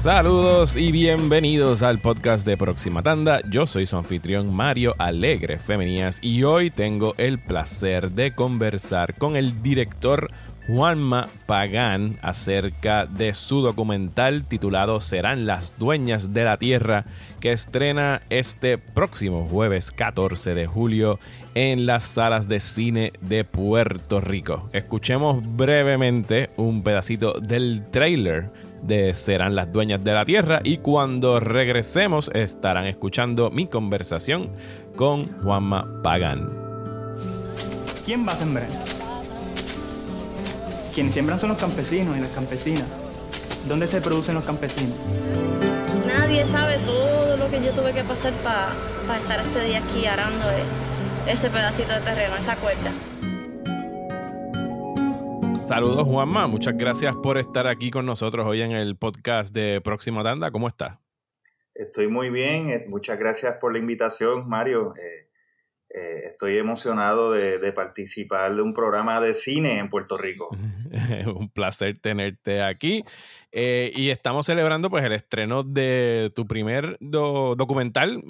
Saludos y bienvenidos al podcast de Próxima Tanda. Yo soy su anfitrión Mario Alegre Femenías y hoy tengo el placer de conversar con el director Juanma Pagán acerca de su documental titulado Serán las Dueñas de la Tierra, que estrena este próximo jueves 14 de julio en las salas de cine de Puerto Rico. Escuchemos brevemente un pedacito del tráiler de Serán las Dueñas de la Tierra y cuando regresemos estarán escuchando mi conversación con Juanma Pagán. ¿Quién va a sembrar? Quienes siembran son los campesinos y las campesinas. ¿Dónde se producen los campesinos? Nadie sabe todo lo que yo tuve que pasar para estar este día aquí arando ese pedacito de terreno, esa cuerda. Saludos, Juanma. Muchas gracias por estar aquí con nosotros hoy en el podcast de Próxima Tanda. ¿Cómo estás? Estoy muy bien. Muchas gracias por la invitación, Mario. Estoy emocionado de participar de un programa de cine en Puerto Rico. Un placer tenerte aquí. Y estamos celebrando pues el estreno de tu primer documental,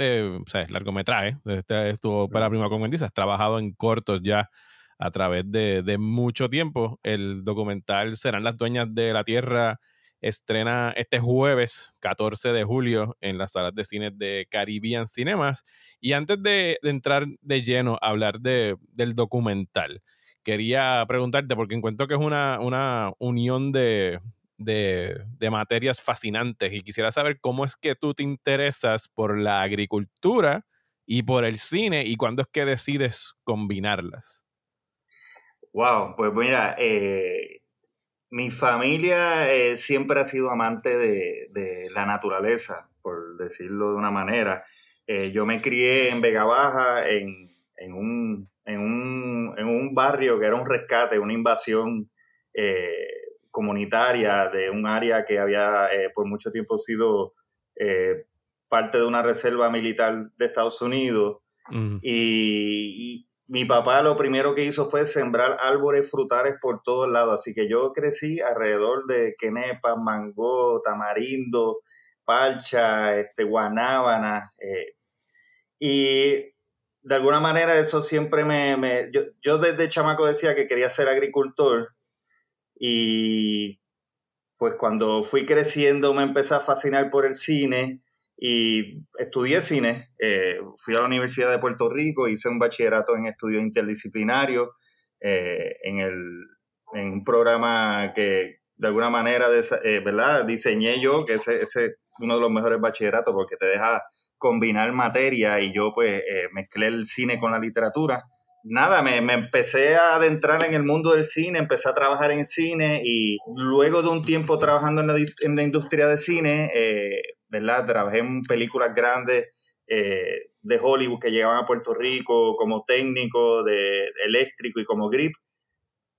o sea, es largometraje. Esta es tu ópera prima, como dices. Has trabajado en cortos ya a través de mucho tiempo. El documental Serán las Dueñas de la Tierra estrena este jueves 14 de julio en las salas de cine de Caribbean Cinemas. Y antes de entrar de lleno a hablar del documental, quería preguntarte, porque encuentro que es una unión de materias fascinantes y quisiera saber cómo es que tú te interesas por la agricultura y por el cine y cuándo es que decides combinarlas. Wow, pues mira, mi familia siempre ha sido amante de la naturaleza, por decirlo de una manera. Yo me crié en Vega Baja, en un barrio que era un rescate, una invasión comunitaria de un área que había por mucho tiempo sido parte de una reserva militar de Estados Unidos. Mm. Y mi papá lo primero que hizo fue sembrar árboles frutales por todos lados. Así que yo crecí alrededor de quenepa, mango, tamarindo, palcha, guanábana. Y de alguna manera eso siempre Yo desde chamaco decía que quería ser agricultor. Y pues cuando fui creciendo me empecé a fascinar por el cine. Y estudié cine, fui a la Universidad de Puerto Rico, hice un bachillerato en estudios interdisciplinarios, en un programa que de alguna manera ¿verdad? Diseñé yo, que ese es uno de los mejores bachilleratos porque te deja combinar materia y yo pues mezclé el cine con la literatura. Nada, me empecé a adentrar en el mundo del cine, empecé a trabajar en cine y luego de un tiempo trabajando en la industria de cine, ¿verdad? Trabajé en películas grandes de Hollywood que llegaban a Puerto Rico como técnico de eléctrico y como grip.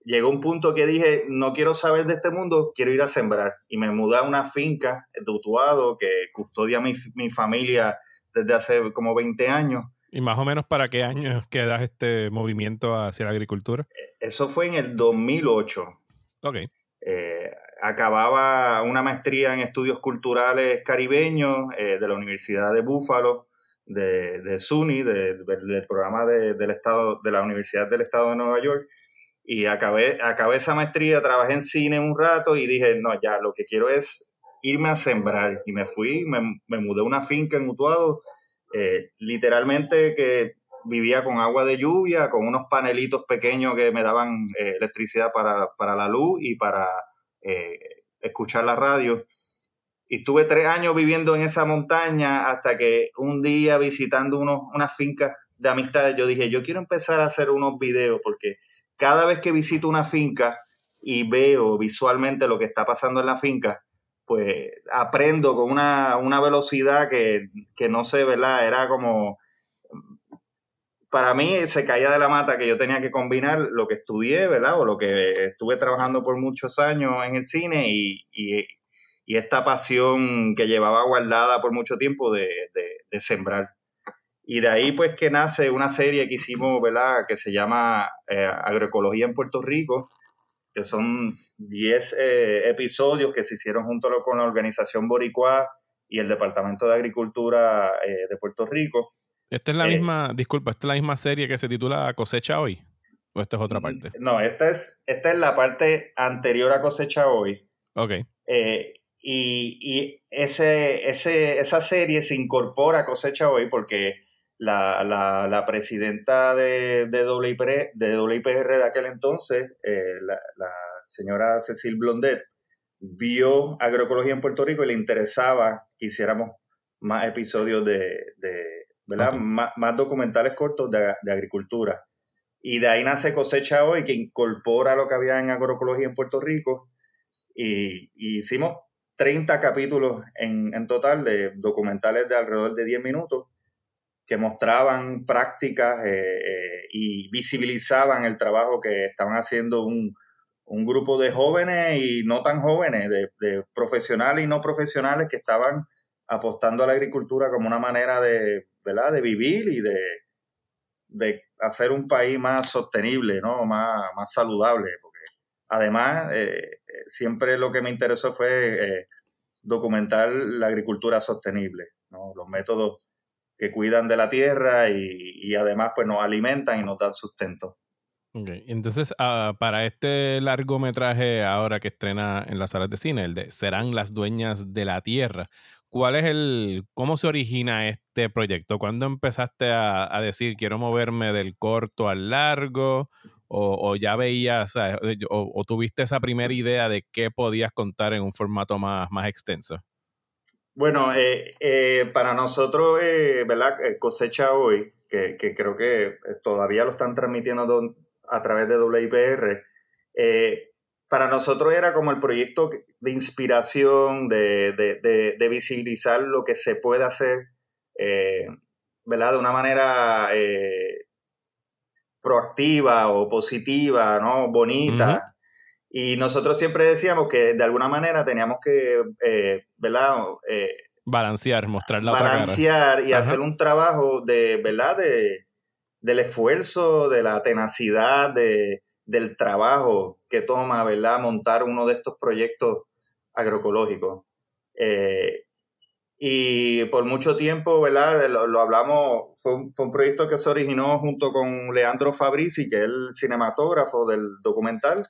Llegó un punto que dije, no quiero saber de este mundo, quiero ir a sembrar. Y me mudé a una finca de Utuado que custodia mi familia desde hace como 20 años. ¿Y más o menos para qué años que das este movimiento hacia la agricultura? Eso fue en el 2008. Ok. Acababa una maestría en estudios culturales caribeños de la Universidad de Búfalo, de SUNY, del programa del estado, de la Universidad del Estado de Nueva York. Y acabé esa maestría, trabajé en cine un rato y dije, no, ya, lo que quiero es irme a sembrar. Y me mudé a una finca en Utuado. Literalmente que vivía con agua de lluvia, con unos panelitos pequeños que me daban electricidad para la luz y para escuchar la radio. Y estuve 3 años viviendo en esa montaña hasta que un día visitando unas fincas de amistades, yo dije, yo quiero empezar a hacer unos videos porque cada vez que visito una finca y veo visualmente lo que está pasando en la finca, pues aprendo con una velocidad que no sé, ¿verdad? Era como, para mí se caía de la mata que yo tenía que combinar lo que estudié, ¿verdad? O lo que estuve trabajando por muchos años en el cine y esta pasión que llevaba guardada por mucho tiempo de sembrar. Y de ahí pues que nace una serie que hicimos, ¿verdad? Que se llama Agroecología en Puerto Rico, que son 10 episodios que se hicieron junto con la organización Boricuá y el Departamento de Agricultura de Puerto Rico. Esta es la misma serie que se titula Cosecha Hoy, o esta es otra parte. No, esta es la parte anterior a Cosecha Hoy. Okay. Y esa serie se incorpora a Cosecha Hoy porque la presidenta de WIPR de aquel entonces, la señora Cecil Blondet, vio Agroecología en Puerto Rico y le interesaba que hiciéramos más episodios de ¿verdad? Okay. Más documentales cortos de agricultura. Y de ahí nace Cosecha Hoy, que incorpora lo que había en Agroecología en Puerto Rico. Y hicimos 30 capítulos en total de documentales de alrededor de 10 minutos que mostraban prácticas y visibilizaban el trabajo que estaban haciendo un grupo de jóvenes y no tan jóvenes, de profesionales y no profesionales que estaban apostando a la agricultura como una manera de, ¿verdad?, de vivir y de hacer un país más sostenible, ¿no?, más saludable. Porque además, siempre lo que me interesó fue documentar la agricultura sostenible, ¿no?, los métodos que cuidan de la tierra y además pues nos alimentan y nos dan sustento. Okay. Entonces, para este largometraje ahora que estrena en las salas de cine, el de Serán las Dueñas de la Tierra, ¿cómo se origina este proyecto? ¿Cuándo empezaste a decir quiero moverme del corto al largo? ¿O ya veías, o tuviste esa primera idea de qué podías contar en un formato más extenso? Bueno, para nosotros, ¿verdad? Cosecha Hoy, que creo que todavía lo están transmitiendo a través de WIPR, para nosotros era como el proyecto de inspiración, de visibilizar lo que se puede hacer, ¿verdad? De una manera proactiva o positiva, ¿no? Bonita. Uh-huh. Y nosotros siempre decíamos que de alguna manera teníamos que, ¿verdad? Balancear, mostrar la otra cara. Y ajá, hacer un trabajo de, ¿verdad? Del esfuerzo, de la tenacidad, del trabajo que toma, ¿verdad?, montar uno de estos proyectos agroecológicos. Y por mucho tiempo, ¿verdad?, lo hablamos, fue un proyecto que se originó junto con Leandro Fabrizi, que es el cinematógrafo del documental,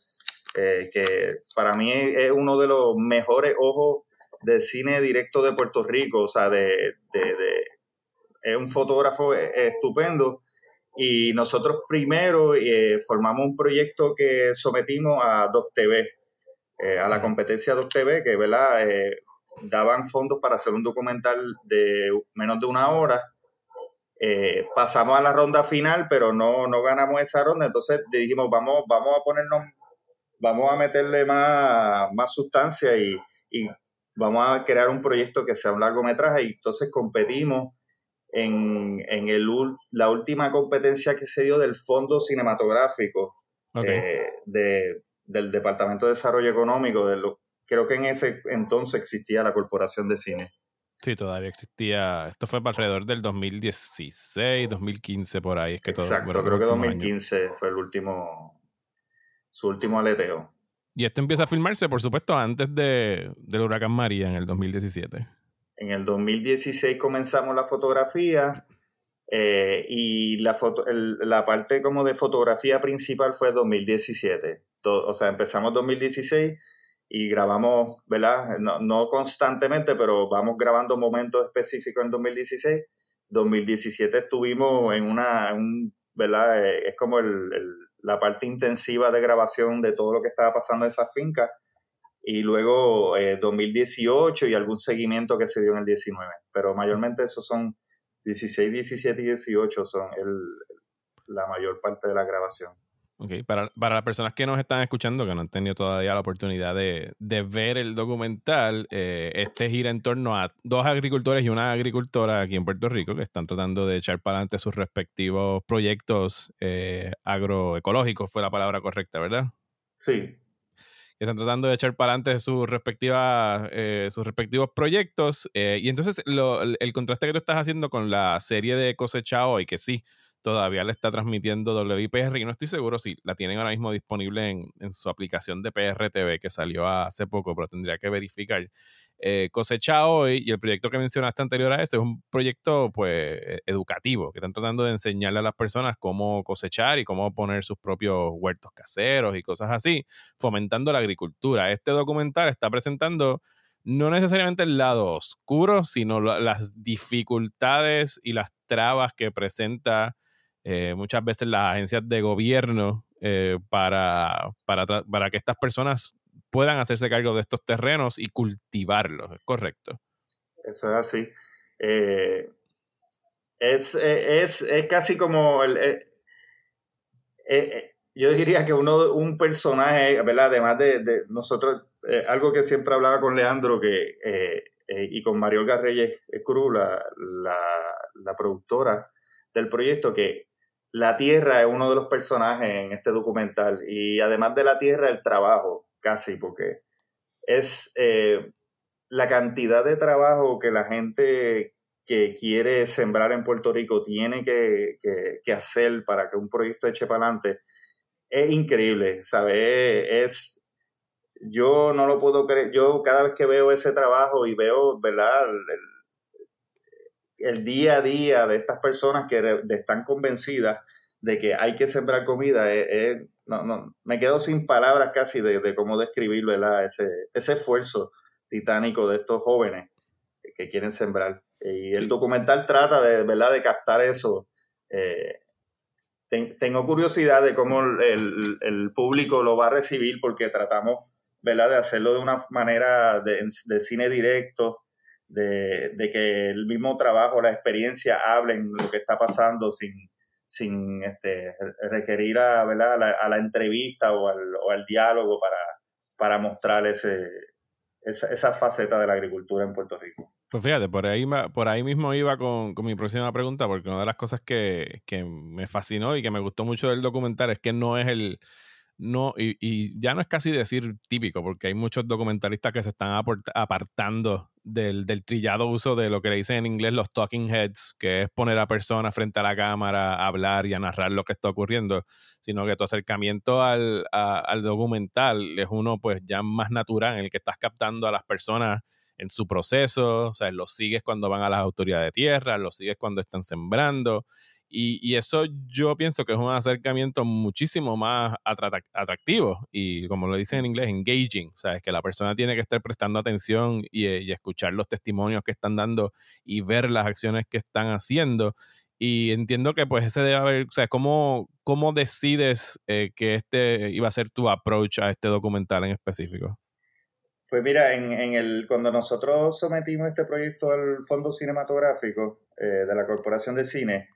que para mí es uno de los mejores ojos de cine directo de Puerto Rico, o sea, es un fotógrafo estupendo. Y nosotros primero formamos un proyecto que sometimos a DocTV, a la competencia DocTV, que, ¿verdad?, daban fondos para hacer un documental de menos de una hora. Pasamos a la ronda final, pero no ganamos esa ronda. Entonces dijimos, vamos a ponernos, vamos a meterle más sustancia y vamos a crear un proyecto que sea un largometraje. Y entonces competimos en la última competencia que se dio del Fondo Cinematográfico, okay, del Departamento de Desarrollo Económico. Creo que en ese entonces existía la Corporación de Cine. Sí, todavía existía. Esto fue para alrededor del 2016, 2015, por ahí. Es que exacto, creo que 2015 año fue su último aleteo. Y esto empieza a filmarse, por supuesto, antes del Huracán María, en el 2017. En el 2016 comenzamos la fotografía y la parte como de fotografía principal fue 2017. O sea, empezamos 2016 y grabamos, ¿verdad? No constantemente, pero vamos grabando momentos específicos en 2016. 2017 estuvimos en ¿verdad? Es como la parte intensiva de grabación de todo lo que estaba pasando en esas fincas, y luego 2018 y algún seguimiento que se dio en el 19, pero mayormente esos son 16, 17 y 18 son la mayor parte de la grabación. Okay. Para las personas que nos están escuchando, que no han tenido todavía la oportunidad de ver el documental, este gira en torno a dos agricultores y una agricultora aquí en Puerto Rico que están tratando de echar para adelante sus respectivos proyectos agroecológicos, fue la palabra correcta, ¿verdad? Sí. Están tratando de echar para adelante sus respectivos proyectos. Y entonces el contraste que tú estás haciendo con la serie de Cosecha Hoy, que sí, todavía la está transmitiendo WIPR, y no estoy seguro si la tienen ahora mismo disponible en su aplicación de PRTV que salió hace poco, pero tendría que verificar. Cosecha Hoy y el proyecto que mencionaste anterior a ese es un proyecto pues educativo, que están tratando de enseñarle a las personas cómo cosechar y cómo poner sus propios huertos caseros y cosas así, fomentando la agricultura. Este documental está presentando no necesariamente el lado oscuro, sino las dificultades y las trabas que presenta muchas veces las agencias de gobierno para que estas personas puedan hacerse cargo de estos terrenos y cultivarlos, ¿es correcto? Eso es así. Es casi como yo diría que un personaje, ¿verdad? Además de nosotros, algo que siempre hablaba con Leandro que, y con Mariolga Reyes Cruz, la productora del proyecto, que la tierra es uno de los personajes en este documental, y además de la tierra, el trabajo, casi, porque es la cantidad de trabajo que la gente que quiere sembrar en Puerto Rico tiene que hacer para que un proyecto eche para adelante. Es increíble, ¿sabes? Yo no lo puedo creer. Yo cada vez que veo ese trabajo y veo, ¿verdad?, el día a día de estas personas que están convencidas de que hay que sembrar comida, no, me quedo sin palabras casi de cómo describir, ¿verdad?, ese esfuerzo titánico de estos jóvenes que quieren sembrar. Y el documental trata de, ¿verdad?, de captar eso. Tengo curiosidad de cómo el público lo va a recibir, porque tratamos, ¿verdad?, de hacerlo de una manera de cine directo, de que el mismo trabajo, la experiencia, hablen lo que está pasando sin requerir a la entrevista o al diálogo para mostrar esa faceta de la agricultura en Puerto Rico. Pues fíjate, por ahí mismo iba con mi próxima pregunta, porque una de las cosas que me fascinó y que me gustó mucho del documental es que no es y ya no es casi decir típico, porque hay muchos documentalistas que se están apartando del trillado uso de lo que le dicen en inglés los talking heads, que es poner a personas frente a la cámara a hablar y a narrar lo que está ocurriendo, sino que tu acercamiento al documental es uno pues ya más natural, en el que estás captando a las personas en su proceso, o sea, los sigues cuando van a las autoridades de tierra, los sigues cuando están sembrando, y eso yo pienso que es un acercamiento muchísimo más atractivo, y como lo dicen en inglés, engaging, o sea, es que la persona tiene que estar prestando atención y escuchar los testimonios que están dando y ver las acciones que están haciendo, y entiendo que pues ese debe haber, o sea, ¿cómo decides que este iba a ser tu approach a este documental en específico? Pues mira, cuando nosotros sometimos este proyecto al Fondo Cinematográfico de la Corporación de Cine,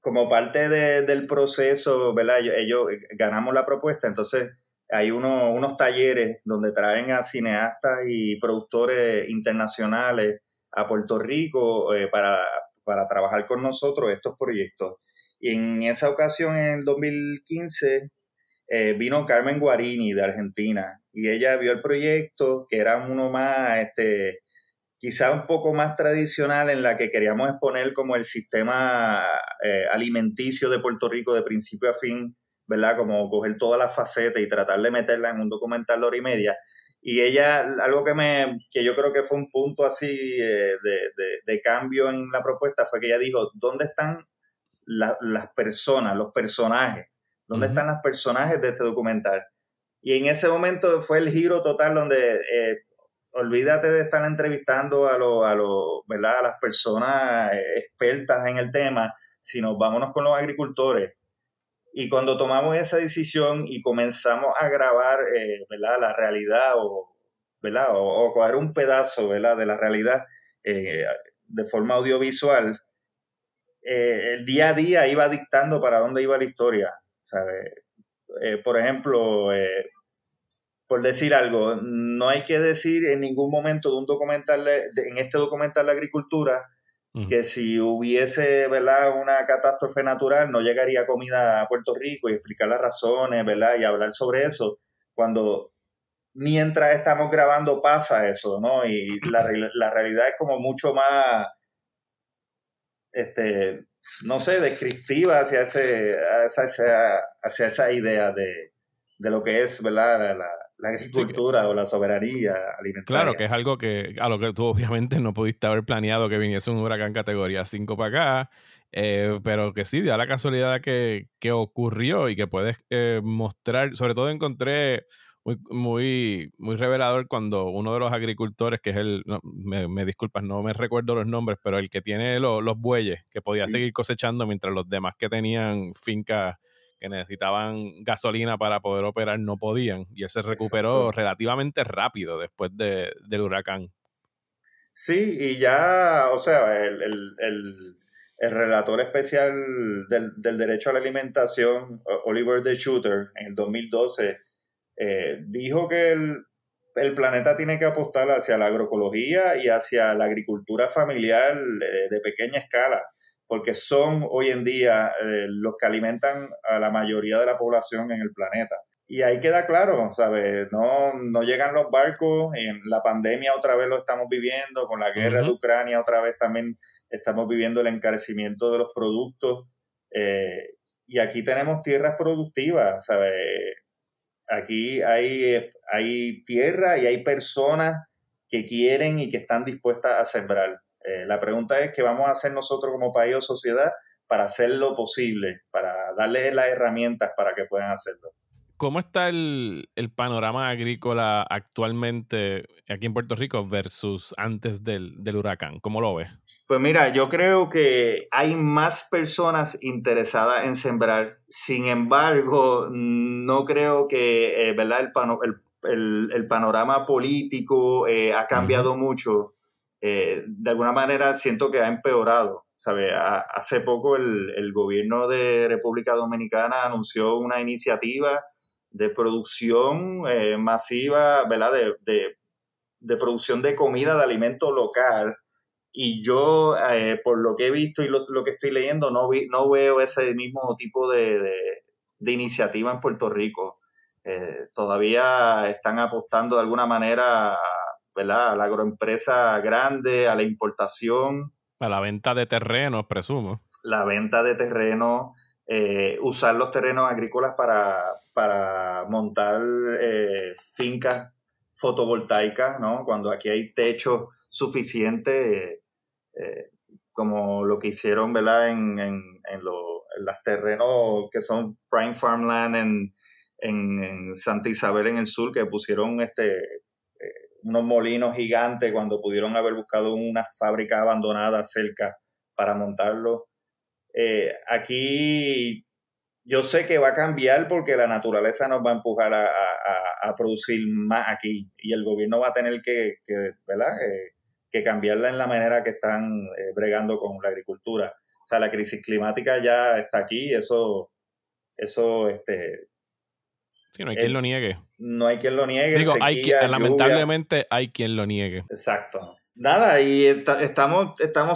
como parte del proceso, ¿verdad? Ellos ganamos la propuesta, entonces hay unos talleres donde traen a cineastas y productores internacionales a Puerto Rico para trabajar con nosotros estos proyectos. Y en esa ocasión, en el 2015, vino Carmen Guarini de Argentina, y ella vio el proyecto, que era uno más, quizá un poco más tradicional, en la que queríamos exponer como el sistema alimenticio de Puerto Rico de principio a fin, ¿verdad? Como coger todas las facetas y tratar de meterla en un documental de hora y media. Y ella, algo que yo creo que fue un punto así de cambio en la propuesta, fue que ella dijo, ¿dónde están las personas, los personajes? ¿Dónde están los personajes de este documental? Y en ese momento fue el giro total donde olvídate de estar entrevistando ¿verdad?, a las personas expertas en el tema, sino vámonos con los agricultores. Y cuando tomamos esa decisión y comenzamos a grabar ¿verdad?, la realidad o coger un pedazo, ¿verdad?, de la realidad de forma audiovisual, el día a día iba dictando para dónde iba la historia. ¿Sabe? Por ejemplo, por decir algo, no hay que decir en ningún momento de un documental, en este documental de agricultura, que si hubiese, ¿verdad?, una catástrofe natural, no llegaría comida a Puerto Rico, y explicar las razones, ¿verdad?, y hablar sobre eso, cuando mientras estamos grabando pasa eso, ¿no? Y la realidad es como mucho más no sé, descriptiva hacia esa idea de lo que es, ¿verdad?, la agricultura, sí, o la soberanía alimentaria. Claro, que es algo que a lo que tú obviamente no pudiste haber planeado que viniese un huracán categoría 5 para acá, pero que sí, da la casualidad que ocurrió y que puedes mostrar. Sobre todo encontré muy revelador cuando uno de los agricultores, que es el, no, me disculpas, no me recuerdo los nombres, pero el que tiene los bueyes, que podía seguir cosechando mientras los demás que tenían fincas que necesitaban gasolina para poder operar no podían, y él se recuperó relativamente rápido después del huracán. Sí, y ya, o sea, el relator especial del derecho a la alimentación, Oliver de Schutter, en el 2012, dijo que el planeta tiene que apostar hacia la agroecología y hacia la agricultura familiar de pequeña escala, porque son hoy en día los que alimentan a la mayoría de la población en el planeta. Y ahí queda claro, ¿sabes? No llegan los barcos, en la pandemia otra vez lo estamos viviendo, con la guerra de Ucrania otra vez también estamos viviendo el encarecimiento de los productos. Y aquí tenemos tierras productivas, ¿sabes? Aquí hay tierra y hay personas que quieren y que están dispuestas a sembrar. La pregunta es qué vamos a hacer nosotros como país o sociedad para hacerlo posible, para darles las herramientas para que puedan hacerlo. ¿Cómo está el panorama agrícola actualmente aquí en Puerto Rico versus antes del huracán? ¿Cómo lo ves? Pues mira, yo creo que hay más personas interesadas en sembrar. Sin embargo, no creo que ¿verdad? El panorama político ha cambiado mucho. De alguna manera siento que ha empeorado, ¿sabes? Hace poco el gobierno de República Dominicana anunció una iniciativa de producción masiva, ¿verdad? De producción de comida, de alimento local, y yo por lo que he visto y lo que estoy leyendo no veo ese mismo tipo de iniciativa en Puerto Rico. Todavía están apostando de alguna manera, ¿verdad?, a la agroempresa grande, a la importación. A la venta de terrenos, presumo. La venta de terrenos, usar los terrenos agrícolas para montar fincas fotovoltaicas, ¿no? Cuando aquí hay techos suficientes, como lo que hicieron, ¿verdad?, en los terrenos que son prime farmland en Santa Isabel, en el sur, que pusieron unos molinos gigantes cuando pudieron haber buscado una fábrica abandonada cerca para montarlo. Aquí yo sé que va a cambiar porque la naturaleza nos va a empujar a producir más aquí, y el gobierno va a tener que cambiarla en la manera que están bregando con la agricultura. O sea, la crisis climática ya está aquí, eso sí, no hay quien lo niegue. No hay quien lo niegue. Digo, sequía, lamentablemente hay quien lo niegue. Exacto. Nada, y estamos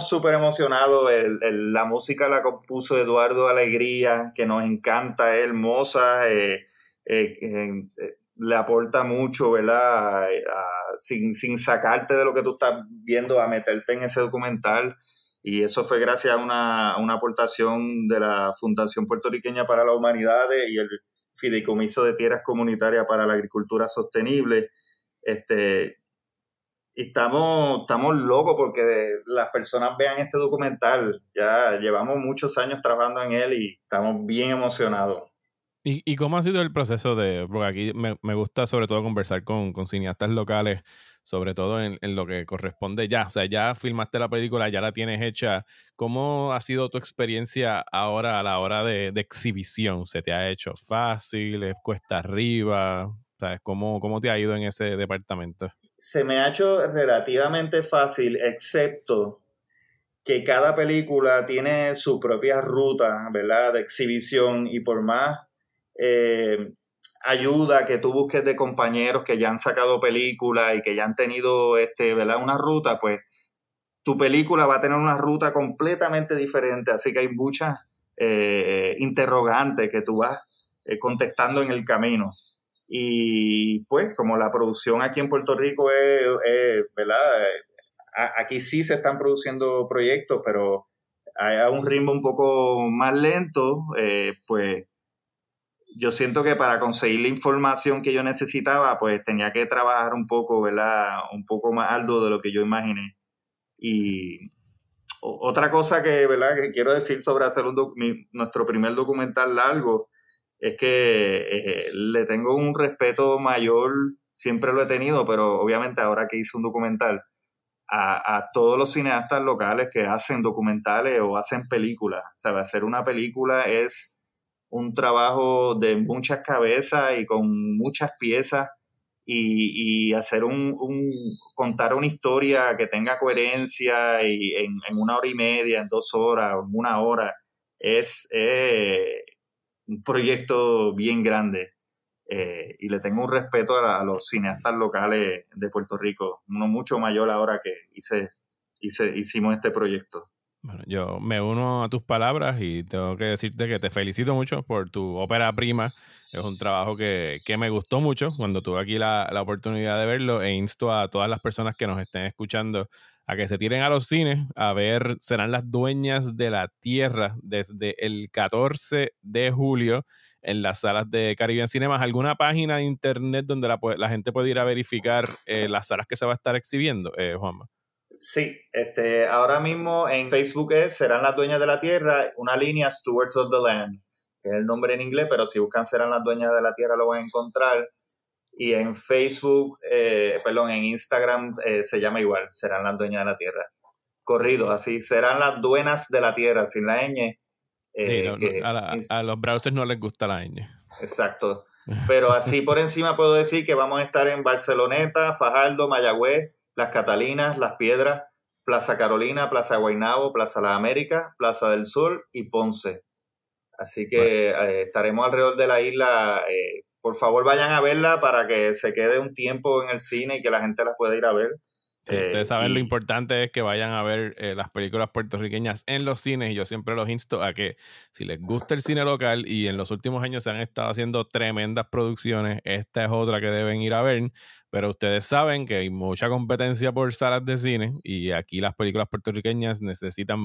súper emocionados. La música la compuso Eduardo Alegría, que nos encanta, es hermosa, le aporta mucho, ¿verdad? Sin sacarte de lo que tú estás viendo, a meterte en ese documental. Y eso fue gracias a una aportación de la Fundación Puertorriqueña para la Humanidades y el Fideicomiso de Tierras Comunitarias para la Agricultura Sostenible. Estamos locos porque las personas vean este documental. Ya llevamos muchos años trabajando en él y estamos bien emocionados. ¿Y cómo ha sido el proceso porque aquí me gusta sobre todo conversar con cineastas locales, sobre todo en lo que corresponde ya, o sea, ya filmaste la película, ya la tienes hecha. ¿Cómo ha sido tu experiencia ahora a la hora de exhibición? ¿Se te ha hecho fácil? ¿Es cuesta arriba? ¿Sabes? ¿Cómo te ha ido en ese departamento? Se me ha hecho relativamente fácil, excepto que cada película tiene su propia ruta, ¿verdad?, de exhibición, y por más ayuda que tú busques de compañeros que ya han sacado películas y que ya han tenido ¿verdad?, una ruta, pues tu película va a tener una ruta completamente diferente, así que hay muchas interrogantes que tú vas contestando en el camino. Y pues como la producción aquí en Puerto Rico es ¿verdad?, aquí sí se están produciendo proyectos, pero a un ritmo un poco más lento, pues yo siento que para conseguir la información que yo necesitaba, pues tenía que trabajar un poco, ¿verdad? Un poco más arduo de lo que yo imaginé. Y otra cosa que, ¿verdad?, que quiero decir sobre hacer nuestro primer documental largo es que le tengo un respeto mayor, siempre lo he tenido, pero obviamente ahora que hice un documental, a todos los cineastas locales que hacen documentales o hacen películas. O sea, hacer una película es un trabajo de muchas cabezas y con muchas piezas, y hacer contar una historia que tenga coherencia y en 1 hora y media, en 2 horas, en 1 hora, es un proyecto bien grande, y le tengo un respeto a los cineastas locales de Puerto Rico, uno mucho mayor ahora que hicimos este proyecto. Bueno, yo me uno a tus palabras y tengo que decirte que te felicito mucho por tu ópera prima. Es un trabajo que me gustó mucho cuando tuve aquí la oportunidad de verlo, e insto a todas las personas que nos estén escuchando a que se tiren a los cines a ver Serán las Dueñas de la Tierra desde el 14 de julio en las salas de Caribbean Cinemas. ¿Alguna página de internet donde la gente puede ir a verificar las salas que se va a estar exhibiendo, Juanma? Sí, ahora mismo en Facebook Serán las Dueñas de la Tierra, una línea Stewards of the Land, que es el nombre en inglés, pero si buscan Serán las Dueñas de la Tierra lo van a encontrar. Y en Facebook, en Instagram se llama igual, Serán las Dueñas de la Tierra. Corrido, así, Serán las Dueñas de la Tierra, sin la ñ. A los browsers no les gusta la ñ. Exacto. Pero así por encima puedo decir que vamos a estar en Barceloneta, Fajardo, Mayagüez, Las Catalinas, Las Piedras, Plaza Carolina, Plaza Guaynabo, Plaza Las Américas, Plaza del Sur y Ponce. Así que estaremos alrededor de la isla. Por favor, vayan a verla para que se quede un tiempo en el cine y que la gente las pueda ir a ver. Sí, ustedes saben, lo importante es que vayan a ver las películas puertorriqueñas en los cines, y yo siempre los insto a que si les gusta el cine local, y en los últimos años se han estado haciendo tremendas producciones, esta es otra que deben ir a ver, pero ustedes saben que hay mucha competencia por salas de cine y aquí las películas puertorriqueñas necesitan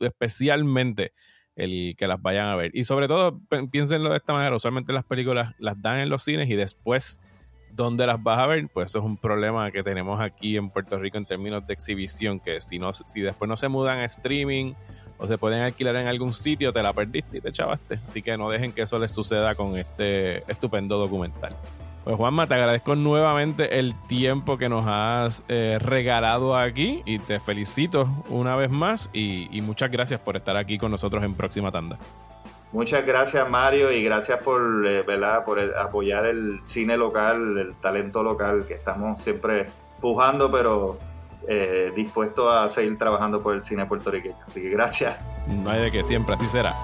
especialmente el que las vayan a ver. Y sobre todo, piénsenlo de esta manera, usualmente las películas las dan en los cines y después ¿dónde las vas a ver? Pues eso es un problema que tenemos aquí en Puerto Rico en términos de exhibición, que si después no se mudan a streaming o se pueden alquilar en algún sitio, te la perdiste y te chavaste. Así que no dejen que eso les suceda con este estupendo documental. Pues Juanma, te agradezco nuevamente el tiempo que nos has regalado aquí, y te felicito una vez más y muchas gracias por estar aquí con nosotros en Próxima Tanda. Muchas gracias, Mario, y gracias por apoyar el cine local, el talento local, que estamos siempre pujando, pero dispuestos a seguir trabajando por el cine puertorriqueño. Así que gracias. No hay de qué, siempre así será.